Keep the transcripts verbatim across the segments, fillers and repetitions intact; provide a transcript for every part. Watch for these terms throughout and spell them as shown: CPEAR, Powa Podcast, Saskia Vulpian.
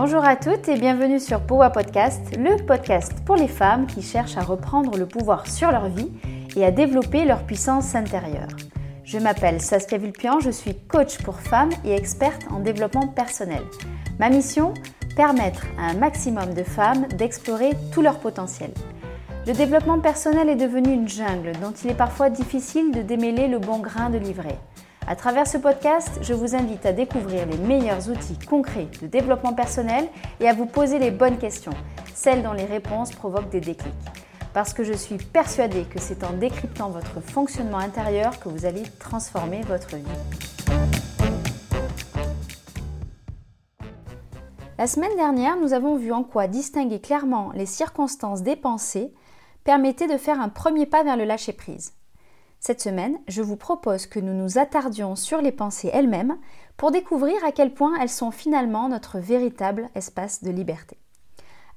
Bonjour à toutes et bienvenue sur Powa Podcast, le podcast pour les femmes qui cherchent à reprendre le pouvoir sur leur vie et à développer leur puissance intérieure. Je m'appelle Saskia Vulpian, je suis coach pour femmes et experte en développement personnel. Ma mission, permettre à un maximum de femmes d'explorer tout leur potentiel. Le développement personnel est devenu une jungle dont il est parfois difficile de démêler le bon grain de livret. À travers ce podcast, je vous invite à découvrir les meilleurs outils concrets de développement personnel et à vous poser les bonnes questions, celles dont les réponses provoquent des déclics. Parce que je suis persuadée que c'est en décryptant votre fonctionnement intérieur que vous allez transformer votre vie. La semaine dernière, nous avons vu en quoi distinguer clairement les circonstances des pensées permettait de faire un premier pas vers le lâcher-prise. Cette semaine, je vous propose que nous nous attardions sur les pensées elles-mêmes pour découvrir à quel point elles sont finalement notre véritable espace de liberté.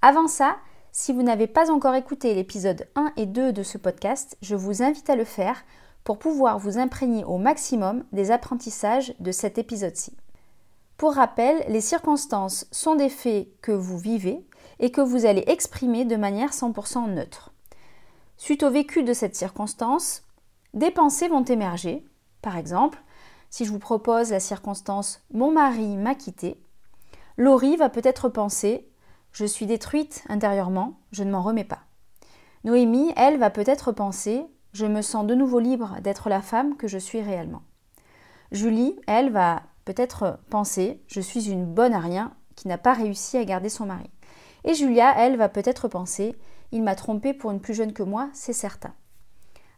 Avant ça, si vous n'avez pas encore écouté l'épisode un et deux de ce podcast, je vous invite à le faire pour pouvoir vous imprégner au maximum des apprentissages de cet épisode-ci. Pour rappel, les circonstances sont des faits que vous vivez et que vous allez exprimer de manière cent pour cent neutre. Suite au vécu de cette circonstance, des pensées vont émerger. Par exemple, si je vous propose la circonstance « mon mari m'a quitté », Laurie va peut-être penser « je suis détruite intérieurement, je ne m'en remets pas ». Noémie, elle, va peut-être penser « je me sens de nouveau libre d'être la femme que je suis réellement ». Julie, elle, va peut-être penser « je suis une bonne à rien qui n'a pas réussi à garder son mari ». Et Julia, elle, va peut-être penser « il m'a trompée pour une plus jeune que moi, c'est certain ».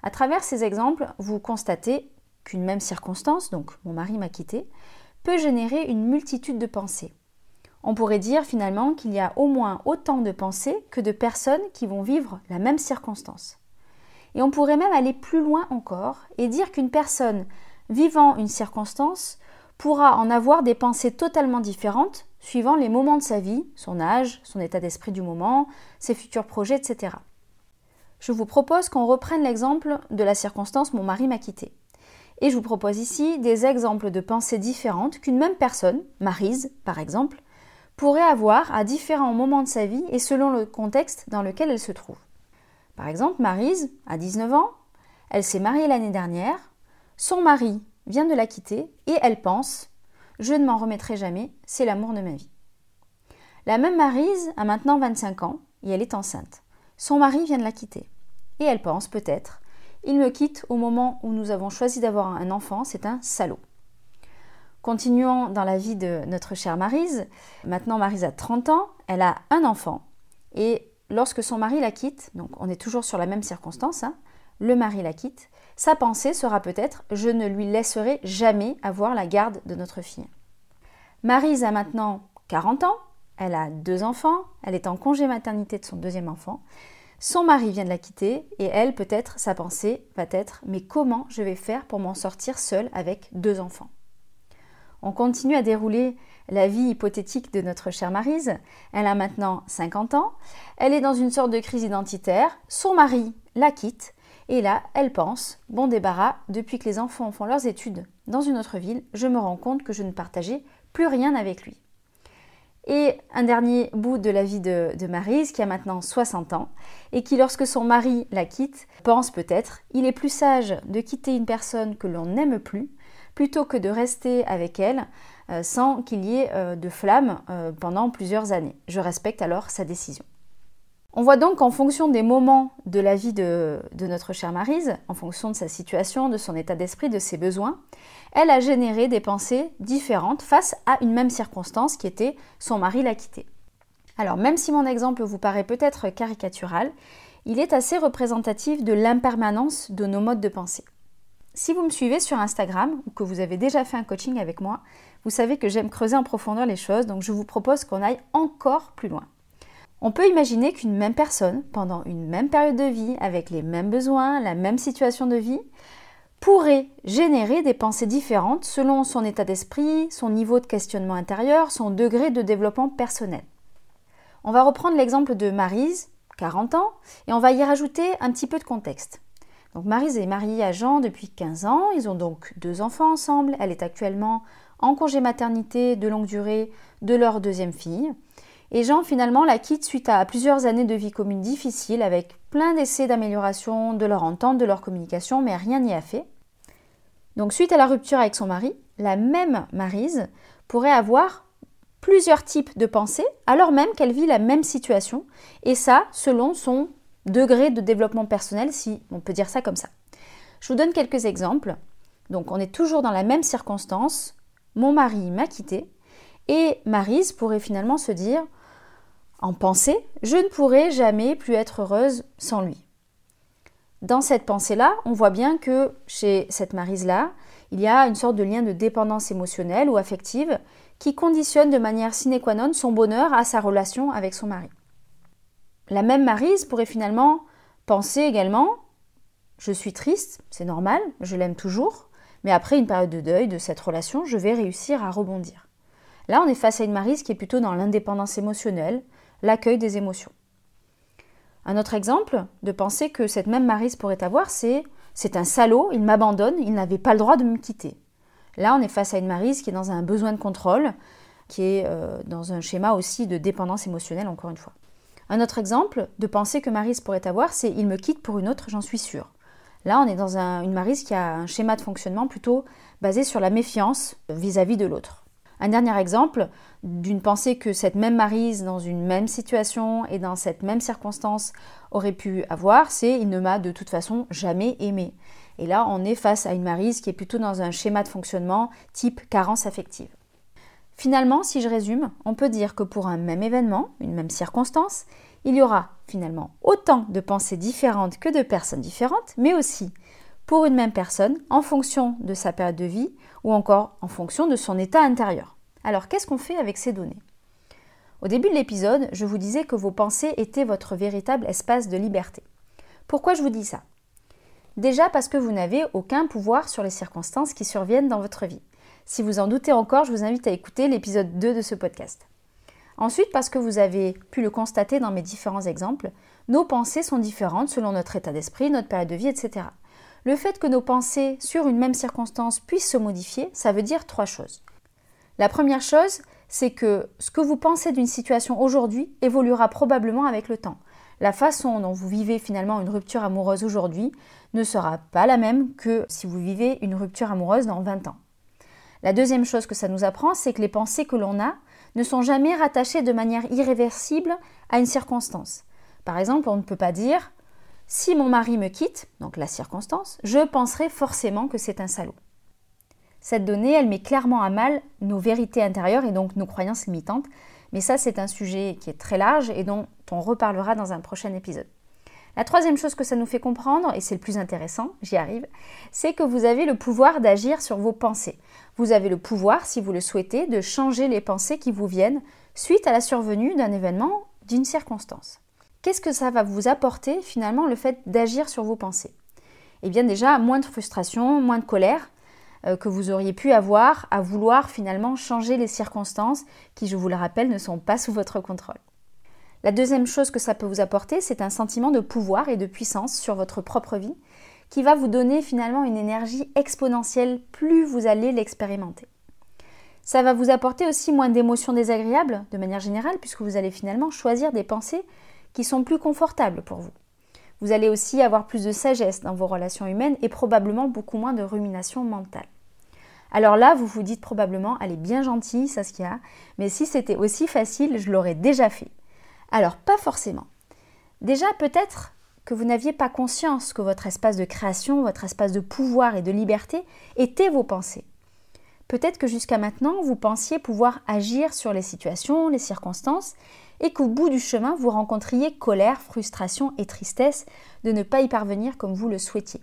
À travers ces exemples, vous constatez qu'une même circonstance, donc « mon mari m'a quitté », peut générer une multitude de pensées. On pourrait dire finalement qu'il y a au moins autant de pensées que de personnes qui vont vivre la même circonstance. Et on pourrait même aller plus loin encore et dire qu'une personne vivant une circonstance pourra en avoir des pensées totalement différentes suivant les moments de sa vie, son âge, son état d'esprit du moment, ses futurs projets, et cetera. Je vous propose qu'on reprenne l'exemple de la circonstance « mon mari m'a quitté ». Et je vous propose ici des exemples de pensées différentes qu'une même personne, Maryse par exemple, pourrait avoir à différents moments de sa vie et selon le contexte dans lequel elle se trouve. Par exemple, Maryse a dix-neuf ans, elle s'est mariée l'année dernière, son mari vient de la quitter et elle pense « je ne m'en remettrai jamais, c'est l'amour de ma vie ». La même Maryse a maintenant vingt-cinq ans et elle est enceinte. Son mari vient de la quitter. Et elle pense peut-être « il me quitte au moment où nous avons choisi d'avoir un enfant, c'est un salaud ». Continuons dans la vie de notre chère Maryse. Maintenant, Maryse a trente ans, elle a un enfant. Et lorsque son mari la quitte, donc on est toujours sur la même circonstance, hein, le mari la quitte, sa pensée sera peut-être « je ne lui laisserai jamais avoir la garde de notre fille ». Maryse a maintenant quarante ans, elle a deux enfants, elle est en congé maternité de son deuxième enfant. Son mari vient de la quitter et elle, peut-être, sa pensée va être « mais comment je vais faire pour m'en sortir seule avec deux enfants ?» On continue à dérouler la vie hypothétique de notre chère Maryse. Elle a maintenant cinquante ans, elle est dans une sorte de crise identitaire, son mari la quitte et là, elle pense « bon débarras, depuis que les enfants font leurs études dans une autre ville, je me rends compte que je ne partageais plus rien avec lui ». Et un dernier bout de la vie de, de Maryse qui a maintenant soixante ans et qui, lorsque son mari la quitte, pense peut-être « il est plus sage de quitter une personne que l'on n'aime plus plutôt que de rester avec elle euh, sans qu'il y ait euh, de flamme euh, pendant plusieurs années. Je respecte alors sa décision. » On voit donc qu'en fonction des moments de la vie de, de notre chère Maryse, en fonction de sa situation, de son état d'esprit, de ses besoins, elle a généré des pensées différentes face à une même circonstance qui était « son mari l'a quitté ». Alors même si mon exemple vous paraît peut-être caricatural, il est assez représentatif de l'impermanence de nos modes de pensée. Si vous me suivez sur Instagram ou que vous avez déjà fait un coaching avec moi, vous savez que j'aime creuser en profondeur les choses, donc je vous propose qu'on aille encore plus loin. On peut imaginer qu'une même personne, pendant une même période de vie, avec les mêmes besoins, la même situation de vie, pourrait générer des pensées différentes selon son état d'esprit, son niveau de questionnement intérieur, son degré de développement personnel. On va reprendre l'exemple de Maryse, quarante ans, et on va y rajouter un petit peu de contexte. Donc Maryse est mariée à Jean depuis quinze ans, ils ont donc deux enfants ensemble, elle est actuellement en congé maternité de longue durée de leur deuxième fille. Et Jean finalement la quitte suite à plusieurs années de vie commune difficile avec plein d'essais d'amélioration de leur entente, de leur communication, mais rien n'y a fait. Donc suite à la rupture avec son mari, la même Maryse pourrait avoir plusieurs types de pensées alors même qu'elle vit la même situation et ça selon son degré de développement personnel, si on peut dire ça comme ça. Je vous donne quelques exemples. Donc on est toujours dans la même circonstance, mon mari m'a quitté et Maryse pourrait finalement se dire en pensée, je ne pourrai jamais plus être heureuse sans lui. Dans cette pensée-là, on voit bien que chez cette Maryse-là, il y a une sorte de lien de dépendance émotionnelle ou affective qui conditionne de manière sine qua non son bonheur à sa relation avec son mari. La même Maryse pourrait finalement penser également « Je suis triste, c'est normal, je l'aime toujours, mais après une période de deuil de cette relation, je vais réussir à rebondir. » Là, on est face à une Maryse qui est plutôt dans l'indépendance émotionnelle, l'accueil des émotions. Un autre exemple de pensée que cette même Maryse pourrait avoir, c'est « C'est un salaud, il m'abandonne, il n'avait pas le droit de me quitter. » Là, on est face à une Maryse qui est dans un besoin de contrôle, qui est euh, dans un schéma aussi de dépendance émotionnelle, encore une fois. Un autre exemple de pensée que Maryse pourrait avoir, c'est « Il me quitte pour une autre, j'en suis sûre. » Là, on est dans un, une Maryse qui a un schéma de fonctionnement plutôt basé sur la méfiance vis-à-vis de l'autre. Un dernier exemple d'une pensée que cette même Maryse, dans une même situation et dans cette même circonstance, aurait pu avoir, c'est « Il ne m'a de toute façon jamais aimée ». Et là, on est face à une Maryse qui est plutôt dans un schéma de fonctionnement type carence affective. Finalement, si je résume, on peut dire que pour un même événement, une même circonstance, il y aura finalement autant de pensées différentes que de personnes différentes, mais aussi pour une même personne en fonction de sa période de vie ou encore en fonction de son état intérieur. Alors, qu'est-ce qu'on fait avec ces données ? Au début de l'épisode, je vous disais que vos pensées étaient votre véritable espace de liberté. Pourquoi je vous dis ça ? Déjà parce que vous n'avez aucun pouvoir sur les circonstances qui surviennent dans votre vie. Si vous en doutez encore, je vous invite à écouter l'épisode deux de ce podcast. Ensuite, parce que vous avez pu le constater dans mes différents exemples, nos pensées sont différentes selon notre état d'esprit, notre période de vie, et cetera. Le fait que nos pensées sur une même circonstance puissent se modifier, ça veut dire trois choses. La première chose, c'est que ce que vous pensez d'une situation aujourd'hui évoluera probablement avec le temps. La façon dont vous vivez finalement une rupture amoureuse aujourd'hui ne sera pas la même que si vous vivez une rupture amoureuse dans vingt ans. La deuxième chose que ça nous apprend, c'est que les pensées que l'on a ne sont jamais rattachées de manière irréversible à une circonstance. Par exemple, on ne peut pas dire « si mon mari me quitte », donc la circonstance, « je penserai forcément que c'est un salaud ». Cette donnée, elle met clairement à mal nos vérités intérieures et donc nos croyances limitantes, mais ça c'est un sujet qui est très large et dont on reparlera dans un prochain épisode. La troisième chose que ça nous fait comprendre, et c'est le plus intéressant, j'y arrive, c'est que vous avez le pouvoir d'agir sur vos pensées. Vous avez le pouvoir, si vous le souhaitez, de changer les pensées qui vous viennent suite à la survenue d'un événement, d'une circonstance. Qu'est-ce que ça va vous apporter finalement le fait d'agir sur vos pensées ? Eh bien déjà, moins de frustration, moins de colère euh, que vous auriez pu avoir à vouloir finalement changer les circonstances qui, je vous le rappelle, ne sont pas sous votre contrôle. La deuxième chose que ça peut vous apporter, c'est un sentiment de pouvoir et de puissance sur votre propre vie qui va vous donner finalement une énergie exponentielle plus vous allez l'expérimenter. Ça va vous apporter aussi moins d'émotions désagréables de manière générale puisque vous allez finalement choisir des pensées qui sont plus confortables pour vous. Vous allez aussi avoir plus de sagesse dans vos relations humaines et probablement beaucoup moins de rumination mentale. Alors là, vous vous dites probablement « elle est bien gentille, Saskia, mais si c'était aussi facile, je l'aurais déjà fait ». Alors, pas forcément. Déjà, peut-être que vous n'aviez pas conscience que votre espace de création, votre espace de pouvoir et de liberté étaient vos pensées. Peut-être que jusqu'à maintenant, vous pensiez pouvoir agir sur les situations, les circonstances, et qu'au bout du chemin, vous rencontriez colère, frustration et tristesse de ne pas y parvenir comme vous le souhaitiez.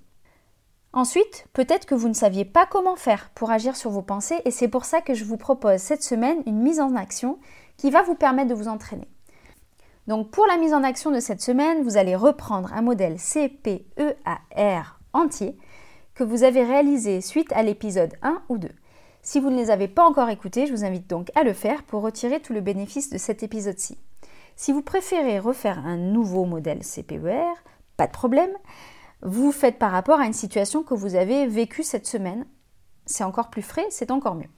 Ensuite, peut-être que vous ne saviez pas comment faire pour agir sur vos pensées, et c'est pour ça que je vous propose cette semaine une mise en action qui va vous permettre de vous entraîner. Donc pour la mise en action de cette semaine, vous allez reprendre un modèle C P E A R entier que vous avez réalisé suite à l'épisode un ou deux. Si vous ne les avez pas encore écoutés, je vous invite donc à le faire pour retirer tout le bénéfice de cet épisode-ci. Si vous préférez refaire un nouveau modèle C P E A R, pas de problème, vous faites par rapport à une situation que vous avez vécue cette semaine. C'est encore plus frais, c'est encore mieux.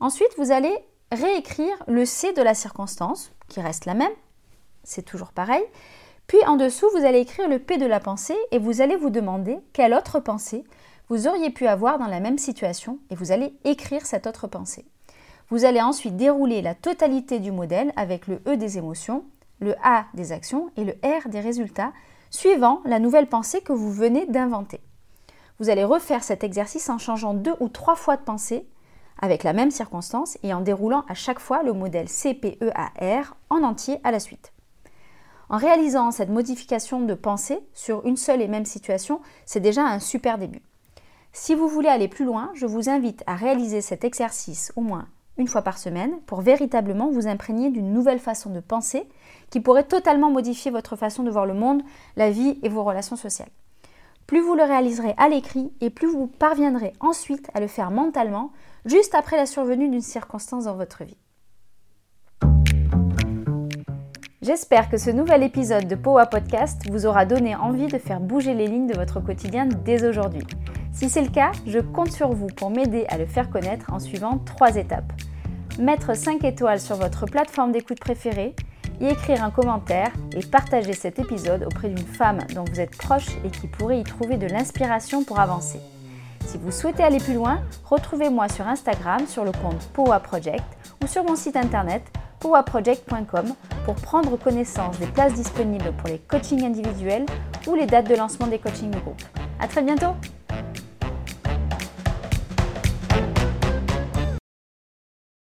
Ensuite, vous allez réécrire le C de la circonstance, qui reste la même, c'est toujours pareil. Puis en dessous, vous allez écrire le P de la pensée et vous allez vous demander quelle autre pensée vous auriez pu avoir dans la même situation et vous allez écrire cette autre pensée. Vous allez ensuite dérouler la totalité du modèle avec le E des émotions, le A des actions et le R des résultats, suivant la nouvelle pensée que vous venez d'inventer. Vous allez refaire cet exercice en changeant deux ou trois fois de pensée avec la même circonstance et en déroulant à chaque fois le modèle C P E A R en entier à la suite. En réalisant cette modification de pensée sur une seule et même situation, c'est déjà un super début. Si vous voulez aller plus loin, je vous invite à réaliser cet exercice au moins une fois par semaine pour véritablement vous imprégner d'une nouvelle façon de penser qui pourrait totalement modifier votre façon de voir le monde, la vie et vos relations sociales. Plus vous le réaliserez à l'écrit et plus vous parviendrez ensuite à le faire mentalement, juste après la survenue d'une circonstance dans votre vie. J'espère que ce nouvel épisode de Powa Podcast vous aura donné envie de faire bouger les lignes de votre quotidien dès aujourd'hui. Si c'est le cas, je compte sur vous pour m'aider à le faire connaître en suivant trois étapes. Mettre cinq étoiles sur votre plateforme d'écoute préférée, y écrire un commentaire et partager cet épisode auprès d'une femme dont vous êtes proche et qui pourrait y trouver de l'inspiration pour avancer. Si vous souhaitez aller plus loin, retrouvez-moi sur Instagram sur le compte Powa Project ou sur mon site internet powa project point com pour prendre connaissance des places disponibles pour les coachings individuels ou les dates de lancement des coachings de groupe. À très bientôt!